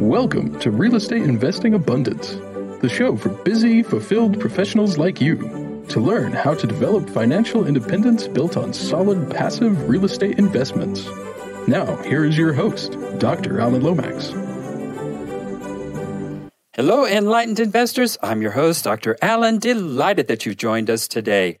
Welcome to Real Estate Investing Abundance, the show for busy, fulfilled professionals like you to learn how to develop financial independence built on solid, passive real estate investments. Now, here is your host, Dr. Alan Lomax. Hello, enlightened investors. I'm your host, Dr. Alan. Delighted that you've joined us today.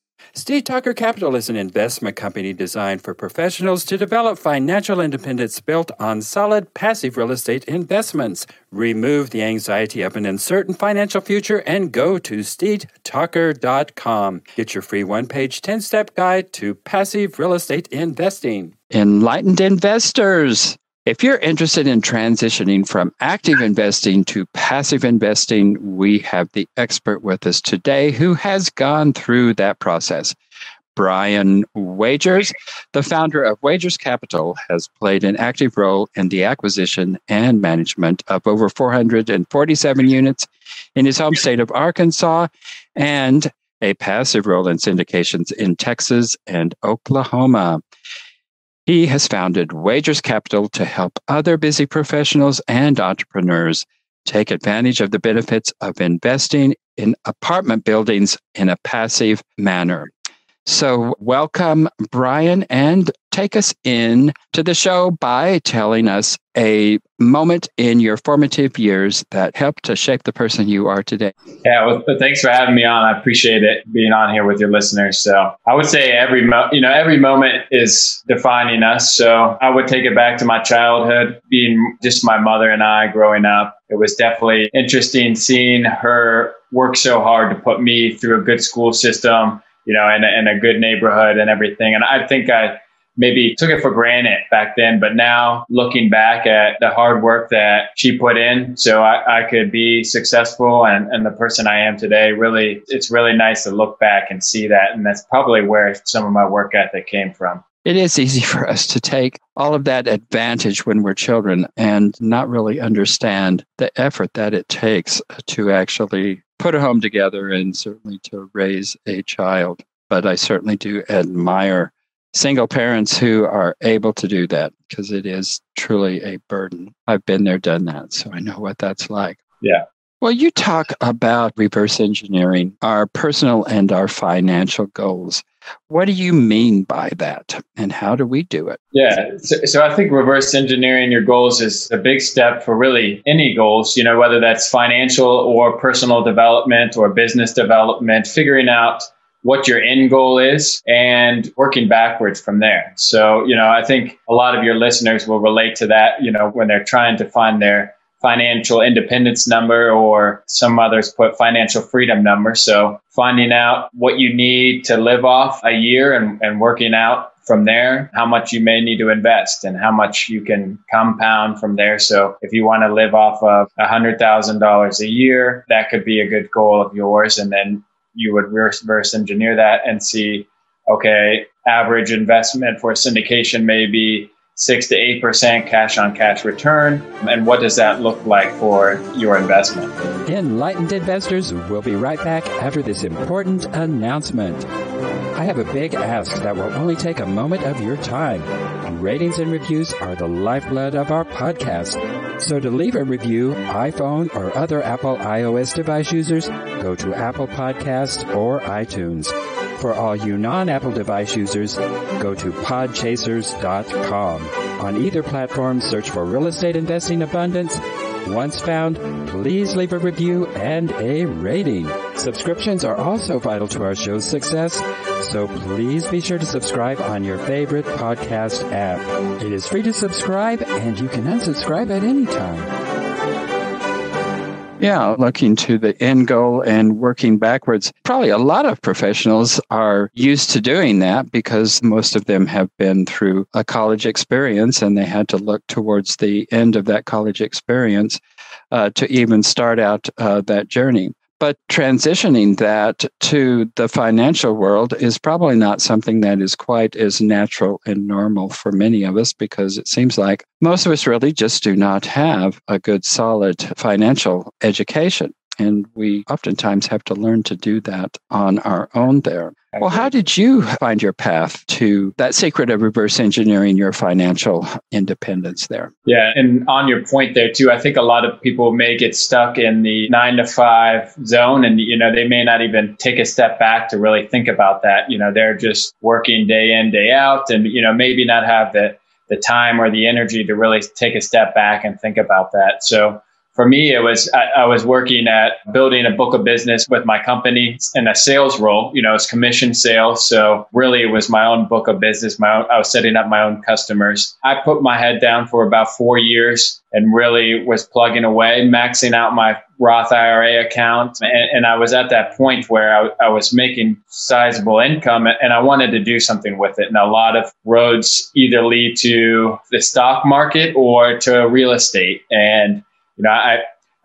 SteedTalker Capital is an investment company designed for professionals to develop financial independence built on solid, passive real estate investments. Remove the anxiety of an uncertain financial future and go to SteedTalker.com. Get your free one-page 10-step guide to passive real estate investing. Enlightened investors! If you're interested in transitioning from active investing to passive investing, we have the expert with us today who has gone through that process. Brian Wagers, the founder of Wagers Capital, has played an active role in the acquisition and management of over 447 units in his home state of Arkansas and a passive role in syndications in Texas and Oklahoma. He has founded Wagers Capital to help other busy professionals and entrepreneurs take advantage of the benefits of investing in apartment buildings in a passive manner. So welcome, Brian, and take us in to the show by telling us a moment in your formative years that helped to shape the person you are today. Yeah, well, thanks for having me on. I appreciate it being on here with your listeners. So I would say every moment is defining us. So I would take it back to my childhood, being just my mother and I growing up. It was definitely interesting seeing her work so hard to put me through a good school system, in a good neighborhood and everything. And I think I maybe took it for granted back then, but now looking back at the hard work that she put in so I could be successful and the person I am today, really, it's really nice to look back and see that. And that's probably where some of my work ethic came from. It is easy for us to take all of that advantage when we're children and not really understand the effort that it takes to actually put a home together and certainly to raise a child. But I certainly do admire single parents who are able to do that because it is truly a burden. I've been there, done that, so I know what that's like. Yeah. Well, you talk about reverse engineering our personal and our financial goals. What do you mean by that, and how do we do it? Yeah, so I think reverse engineering your goals is a big step for really any goals, whether that's financial or personal development or business development, figuring out what your end goal is and working backwards from there. So, I think a lot of your listeners will relate to that, when they're trying to find their financial independence number, or some others put financial freedom number. So finding out what you need to live off a year and working out from there, how much you may need to invest and how much you can compound from there. So if you want to live off of $100,000 a year, that could be a good goal of yours. And then you would reverse engineer that and see, okay, average investment for syndication may be 6 to 8% cash on cash return. And what does that look like for your investment? Enlightened investors, we'll be right back after this important announcement. I have a big ask that will only take a moment of your time. Ratings and reviews are the lifeblood of our podcast. So to leave a review, iPhone or other Apple iOS device users, go to Apple Podcasts or iTunes. For all you non-Apple device users, go to podchasers.com. On either platform, search for Real Estate Investing Abundance. Once found, please leave a review and a rating. Subscriptions are also vital to our show's success, so please be sure to subscribe on your favorite podcast app. It is free to subscribe, and you can unsubscribe at any time. Yeah, looking to the end goal and working backwards. Probably a lot of professionals are used to doing that because most of them have been through a college experience and they had to look towards the end of that college experience to even start out that journey. But transitioning that to the financial world is probably not something that is quite as natural and normal for many of us, because it seems like most of us really just do not have a good, solid financial education. And we oftentimes have to learn to do that on our own there. Well, how did you find your path to that secret of reverse engineering your financial independence there? Yeah. And on your point there, too, I think a lot of people may get stuck in the 9-to-5 zone. And, you know, they may not even take a step back to really think about that. You know, they're just working day in, day out, and, you know, maybe not have the time or the energy to really take a step back and think about that. So for me, it was, I was working at building a book of business with my company in a sales role. You know, it's commission sales. So really, it was my own book of business. I was setting up my own customers. I put my head down for about 4 years and really was plugging away, maxing out my Roth IRA account. And I was at that point where I was making sizable income, and I wanted to do something with it. And a lot of roads either lead to the stock market or to real estate. And you know,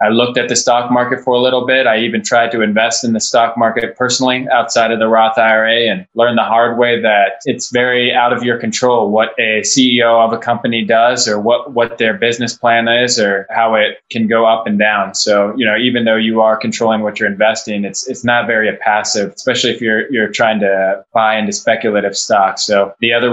I looked at the stock market for a little bit. I even tried to invest in the stock market personally outside of the Roth IRA, and learned the hard way that it's very out of your control what a CEO of a company does, or what their business plan is, or how it can go up and down. So, you know, even though you are controlling what you're investing, it's not very passive, especially if you're trying to buy into speculative stocks. So the other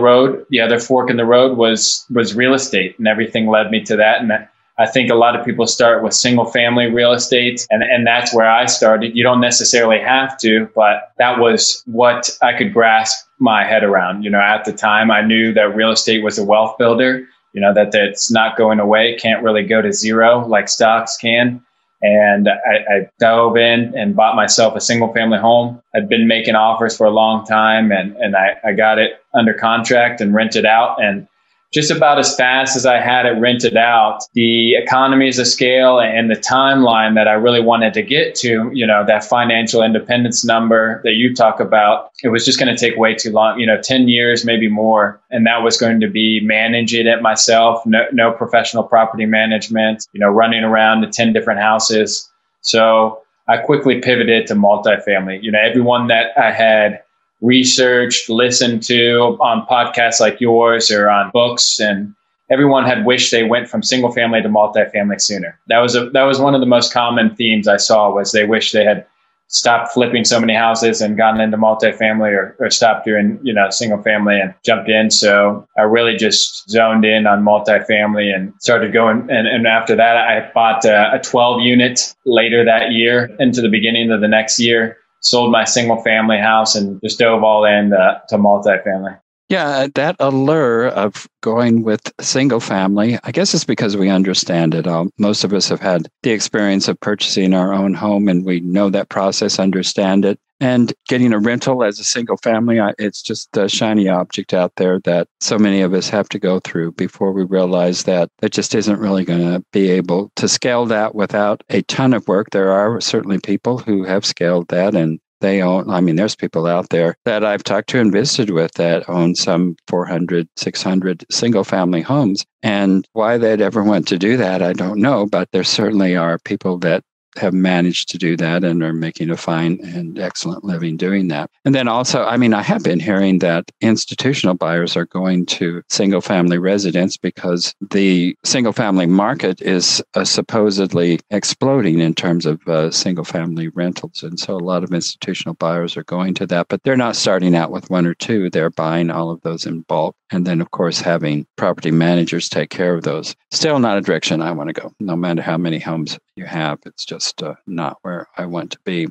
fork in the road was real estate, and everything led me to that. And I think a lot of people start with single family real estate, and that's where I started. You don't necessarily have to, but that was what I could grasp my head around. You know, at the time, I knew that real estate was a wealth builder, you know, that it's not going away, can't really go to zero like stocks can. And I dove in and bought myself a single family home. I'd been making offers for a long time, and I got it under contract and rented out. And just about as fast as I had it rented out, the economies of scale and the timeline that I really wanted to get to, you know, that financial independence number that you talk about, it was just going to take way too long, you know, 10 years, maybe more. And that was going to be managing it myself, no professional property management, you know, running around to 10 different houses. So I quickly pivoted to multifamily. You know, everyone that I had researched, listened to on podcasts like yours or on books, and everyone had wished they went from single family to multifamily sooner. That was one of the most common themes I saw, was they wish they had stopped flipping so many houses and gotten into multifamily, or stopped doing, you know, single family and jumped in. So I really just zoned in on multifamily and started going. And after that, I bought a 12 unit later that year into the beginning of the next year. Sold my single family house and just dove all in to multifamily. Yeah, that allure of going with single family, I guess it's because we understand it all. Most of us have had the experience of purchasing our own home, and we know that process, understand it. And getting a rental as a single family, it's just a shiny object out there that so many of us have to go through before we realize that it just isn't really going to be able to scale that without a ton of work. There are certainly people who have scaled that, and they own, I mean, there's people out there that I've talked to and visited with that own some 400, 600 single family homes. And why they'd ever want to do that, I don't know. But there certainly are people that have managed to do that and are making a fine and excellent living doing that. And then also, I mean, I have been hearing that institutional buyers are going to single family residence because the single family market is supposedly exploding in terms of single family rentals. And so a lot of institutional buyers are going to that, but they're not starting out with one or two. They're buying all of those in bulk. And then, of course, having property managers take care of those. Still not a direction I want to go, no matter how many homes you have. It's just not where I want to be.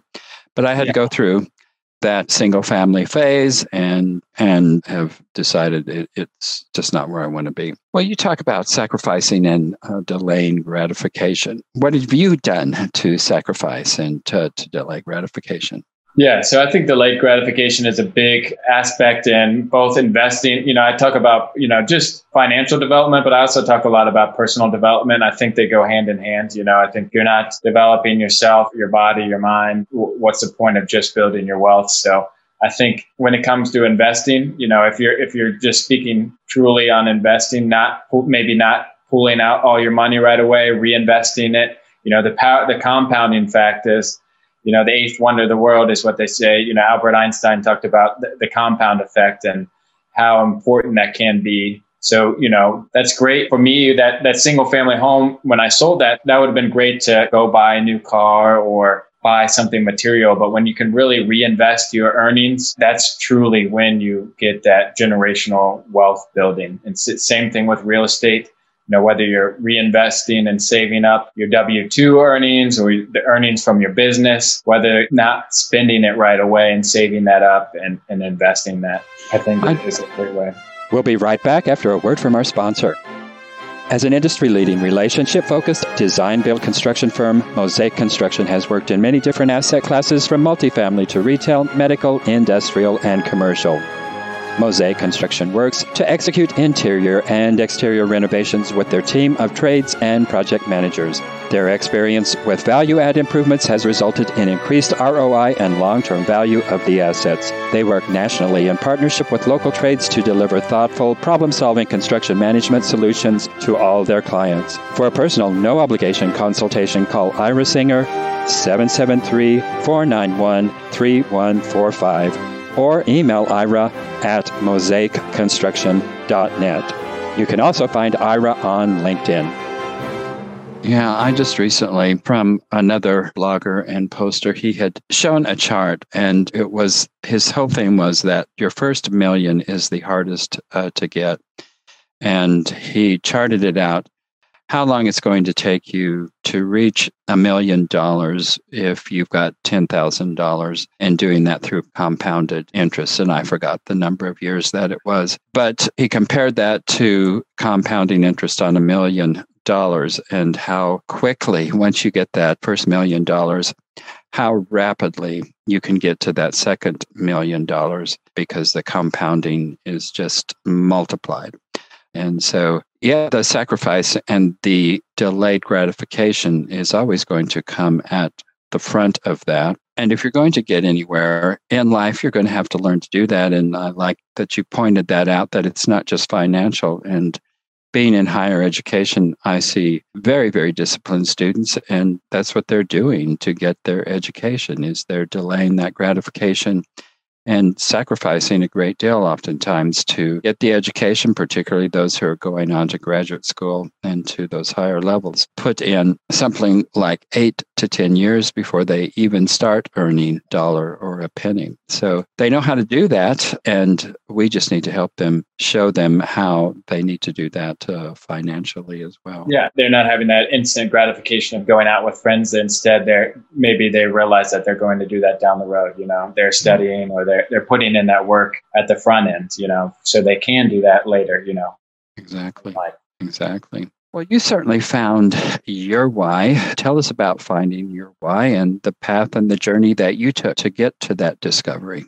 But I had to go through that single family phase and have decided it's just not where I want to be. Well, you talk about sacrificing and delaying gratification. What have you done to sacrifice and to delay gratification? Yeah, so I think delayed gratification is a big aspect in both investing. You know, I talk about, you know, just financial development, but I also talk a lot about personal development. I think they go hand in hand. You know, I think you're not developing yourself, your body, your mind. What's the point of just building your wealth? So I think when it comes to investing, you know, if you're just speaking truly on investing, maybe not pulling out all your money right away, reinvesting it. You know, the compounding fact is, you know, the eighth wonder of the world is what they say. You know, Albert Einstein talked about the compound effect and how important that can be. So, you know, that's great for me. That single family home, when I sold that would have been great to go buy a new car or buy something material. But when you can really reinvest your earnings, that's truly when you get that generational wealth building. And same thing with real estate. You know, whether you're reinvesting and saving up your W-2 earnings or the earnings from your business, whether not spending it right away and saving that up and investing that, I think is a great way. We'll be right back after a word from our sponsor. As an industry-leading, relationship-focused design-build construction firm, Mosaic Construction has worked in many different asset classes from multifamily to retail, medical, industrial, and commercial. Mosaic Construction works to execute interior and exterior renovations with their team of trades and project managers. Their experience with value-add improvements has resulted in increased ROI and long-term value of the assets. They work nationally in partnership with local trades to deliver thoughtful, problem-solving construction management solutions to all their clients. For a personal, no-obligation consultation, call Ira Singer, 773-491-3145. Or email ira@mosaicconstruction.net. You can also find Ira on LinkedIn. Yeah, I just recently, from another blogger and poster, he had shown a chart, and it was, his whole thing was that your first million is the hardest to get. And he charted it out, how long it's going to take you to reach $1 million if you've got $10,000 and doing that through compounded interest. And I forgot the number of years that it was. But he compared that to compounding interest on $1 million and how quickly, once you get that first $1 million, how rapidly you can get to that second $1 million because the compounding is just multiplied. And so, yeah, the sacrifice and the delayed gratification is always going to come at the front of that. And if you're going to get anywhere in life, you're going to have to learn to do that. And I like that you pointed that out, that it's not just financial. And being in higher education, I see very, very disciplined students, and that's what they're doing to get their education, is they're delaying that gratification and sacrificing a great deal oftentimes to get the education, particularly those who are going on to graduate school and to those higher levels, put in something like 8 to 10 years before they even start earning a dollar or a penny. So they know how to do that, and we just need to help them, show them how they need to do that financially as well. Yeah, they're not having that instant gratification of going out with friends. Instead, they realize that they're going to do that down the road. You know, they're studying or they're putting in that work at the front end, you know, so they can do that later, you know. Exactly. Exactly. Well, you certainly found your why. Tell us about finding your why and the path and the journey that you took to get to that discovery.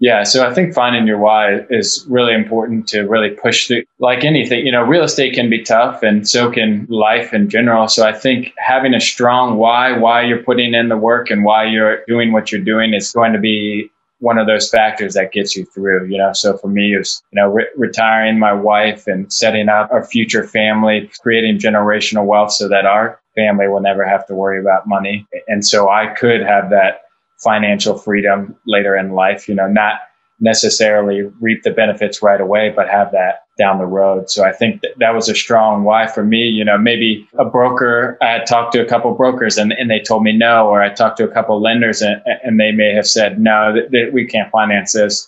Yeah, so I think finding your why is really important to really push through. Like anything, you know, real estate can be tough, and so can life in general. So I think having a strong why you're putting in the work and why you're doing what you're doing is going to be one of those factors that gets you through, you know. So for me, it was, you know, retiring my wife and setting up our future family, creating generational wealth so that our family will never have to worry about money. And so I could have that financial freedom later in life, you know, not necessarily reap the benefits right away, but have that down the road. So I think that was a strong why for me. You know, maybe a broker, I had talked to a couple of brokers and they told me no, or I talked to a couple of lenders and they may have said, no, we can't finance this,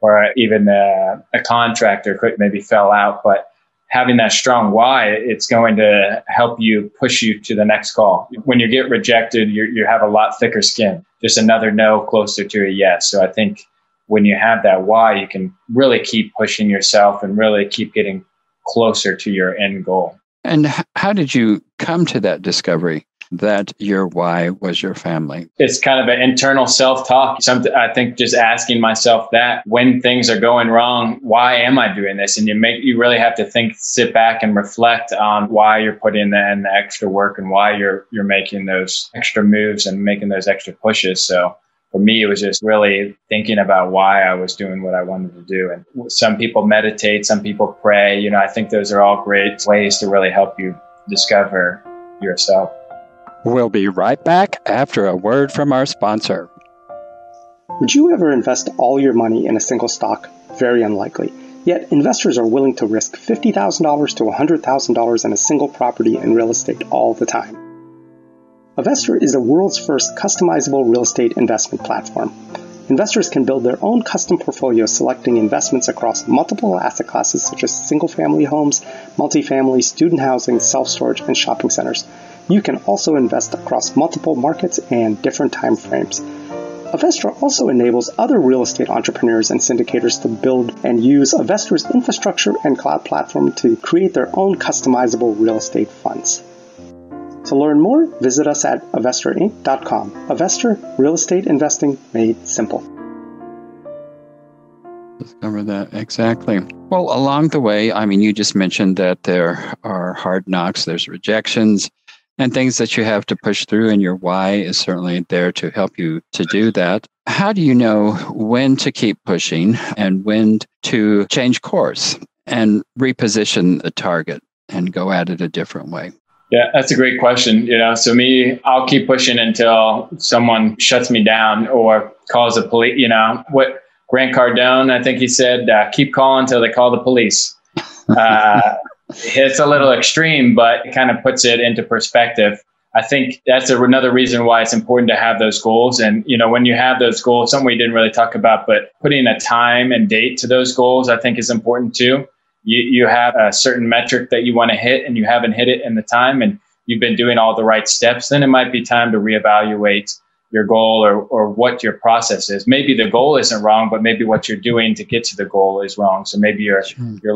or even a contractor could maybe fell out. But having that strong why, it's going to help you push you to the next call. When you get rejected, you have a lot thicker skin, just another no closer to a yes. So I think when you have that why, you can really keep pushing yourself and really keep getting closer to your end goal. And how did you come to that discovery that your why was your family? It's kind of an internal self-talk. I think just asking myself that when things are going wrong, why am I doing this? And you really have to think, sit back and reflect on why you're putting in the extra work and why you're making those extra moves and making those extra pushes. So for me, it was just really thinking about why I was doing what I wanted to do. And some people meditate, some people pray. You know, I think those are all great ways to really help you discover yourself. We'll be right back after a word from our sponsor. Would you ever invest all your money in a single stock? Very unlikely. Yet, investors are willing to risk $50,000 to $100,000 in a single property and real estate all the time. Avestra is the world's first customizable real estate investment platform. Investors can build their own custom portfolio, selecting investments across multiple asset classes such as single-family homes, multifamily, student housing, self-storage, and shopping centers. You can also invest across multiple markets and different time frames. Avestra also enables other real estate entrepreneurs and syndicators to build and use Avestra's infrastructure and cloud platform to create their own customizable real estate funds. To learn more, visit us at AvestorInc.com. Avestra, real estate investing made simple. Discover that, exactly. Well, along the way, I mean, you just mentioned that there are hard knocks, there's rejections, and things that you have to push through, and your why is certainly there to help you to do that. How do you know when to keep pushing and when to change course and reposition the target and go at it a different way? Yeah, that's a great question. You know, so me, I'll keep pushing until someone shuts me down or calls the police. You know, what Grant Cardone, I think he said, keep calling until they call the police. It's a little extreme, but it kind of puts it into perspective. I think that's another reason why it's important to have those goals. And, you know, when you have those goals, something we didn't really talk about, but putting a time and date to those goals, I think is important too. You have a certain metric that you want to hit and you haven't hit it in the time and you've been doing all the right steps, then it might be time to reevaluate your goal or what your process is. Maybe the goal isn't wrong, but maybe what you're doing to get to the goal is wrong. So maybe your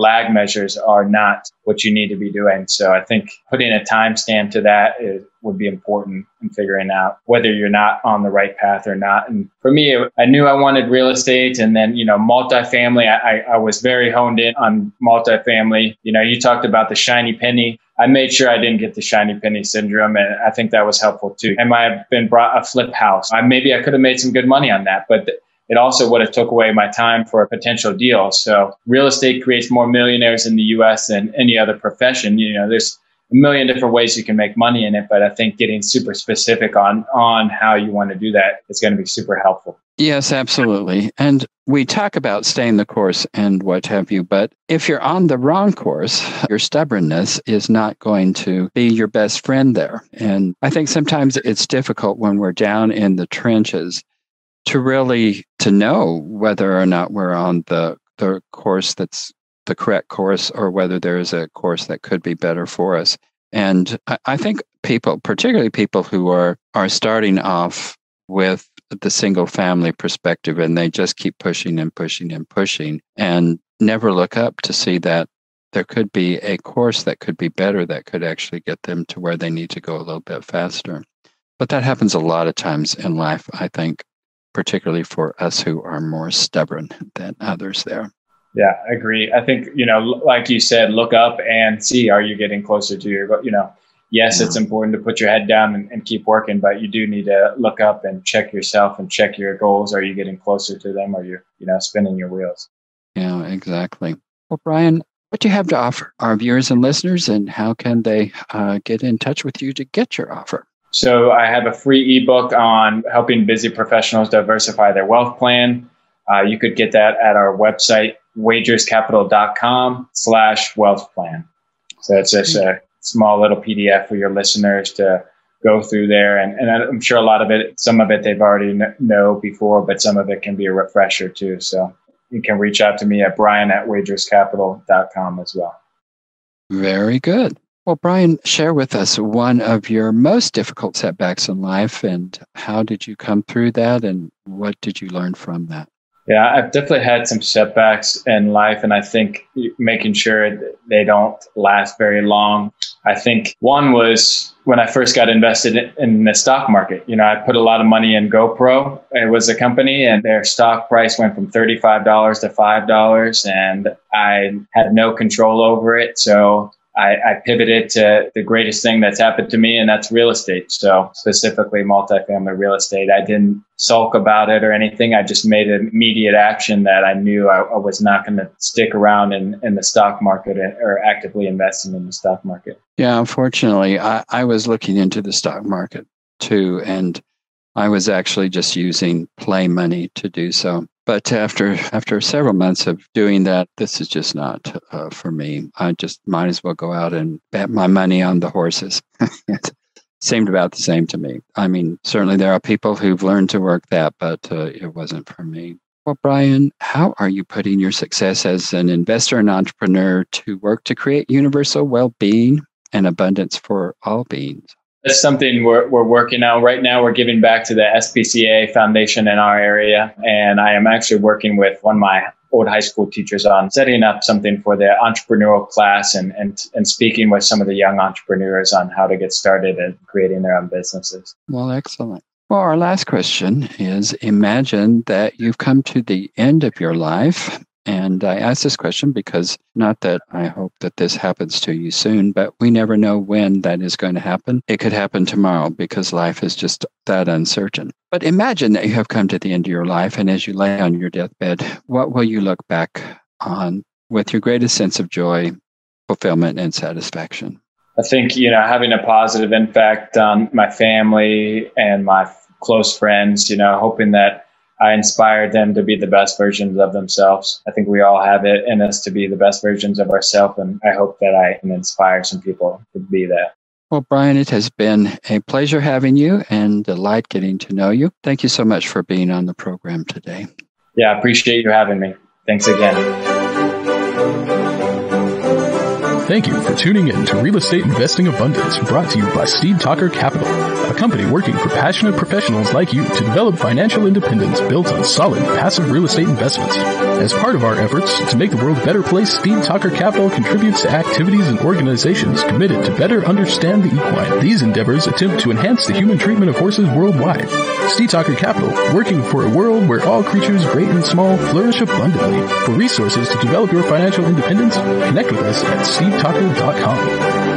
lag measures are not what you need to be doing. So I think putting a timestamp to that would be important in figuring out whether you're not on the right path or not. And for me, I knew I wanted real estate, and then, you know, multifamily, I was very honed in on multifamily. You know, you talked about the shiny penny. I made sure I didn't get the shiny penny syndrome, and I think that was helpful too. I might have been brought a flip house. Maybe I could have made some good money on that, but it also would have took away my time for a potential deal. So real estate creates more millionaires in the U.S. than any other profession. You know, there's a million different ways you can make money in it, but I think getting super specific on how you want to do that is going to be super helpful. Yes, absolutely. And we talk about staying the course and what have you, but if you're on the wrong course, your stubbornness is not going to be your best friend there. And I think sometimes it's difficult when we're down in the trenches to really to know whether or not we're on the course that's the correct course or whether there is a course that could be better for us. And I think people, particularly people who are starting off with the single family perspective, and they just keep pushing and pushing and pushing and never look up to see that there could be a course that could be better, that could actually get them to where they need to go a little bit faster. But that happens a lot of times in life, I think, particularly for us who are more stubborn than others there. Yeah, I agree. I think, you know, like you said, look up and see, are you getting closer to your, you know, yes, it's important to put your head down and keep working, but you do need to look up and check yourself and check your goals. Are you getting closer to them? Are you, you know, spinning your wheels? Yeah, exactly. Well, Brian, what do you have to offer our viewers and listeners, and how can they get in touch with you to get your offer? So I have a free ebook on helping busy professionals diversify their wealth plan. You could get that at our website, wagerscapital.com/wealth plan. So that's just a small little PDF for your listeners to go through there. And I'm sure a lot of it, some of it they've already know before, but some of it can be a refresher too. So you can reach out to me at brian@wagerscapital.com as well. Very good. Well, Brian, share with us one of your most difficult setbacks in life, and how did you come through that, and what did you learn from that? Yeah, I've definitely had some setbacks in life, and I think making sure that they don't last very long. I think one was when I first got invested in the stock market. You know, I put a lot of money in GoPro. It was a company, and their stock price went from $35 to $5, and I had no control over it. So I pivoted to the greatest thing that's happened to me, and that's real estate. So specifically multifamily real estate. I didn't sulk about it or anything. I just made an immediate action that I knew I was not going to stick around in the stock market or actively investing in the stock market. Yeah, unfortunately, I was looking into the stock market too, and I was actually just using play money to do so. But after several months of doing that, this is just not for me. I just might as well go out and bet my money on the horses. It seemed about the same to me. I mean, certainly there are people who've learned to work that, but it wasn't for me. Well, Brian, how are you putting your success as an investor and entrepreneur to work to create universal well-being and abundance for all beings? That's something we're working on right now. We're giving back to the SPCA Foundation in our area. And I am actually working with one of my old high school teachers on setting up something for the entrepreneurial class and speaking with some of the young entrepreneurs on how to get started and creating their own businesses. Well, excellent. Well, our last question is, imagine that you've come to the end of your life. And I ask this question because, not that I hope that this happens to you soon, but we never know when that is going to happen. It could happen tomorrow because life is just that uncertain. But imagine that you have come to the end of your life, and as you lay on your deathbed, what will you look back on with your greatest sense of joy, fulfillment, and satisfaction? I think, having a positive impact on my family and my close friends, hoping that I inspired them to be the best versions of themselves. I think we all have it in us to be the best versions of ourselves, and I hope that I can inspire some people to be that. Well, Brian, it has been a pleasure having you and a delight getting to know you. Thank you so much for being on the program today. Yeah, I appreciate you having me. Thanks again. Thank you for tuning in to Real Estate Investing Abundance, brought to you by SteedTalker Capital, a company working for passionate professionals like you to develop financial independence built on solid, passive real estate investments. As part of our efforts to make the world a better place, SteedTalker Capital contributes to activities and organizations committed to better understand the equine. These endeavors attempt to enhance the human treatment of horses worldwide. SteedTalker Capital, working for a world where all creatures, great and small, flourish abundantly. For resources to develop your financial independence, connect with us at SteedTalker.com.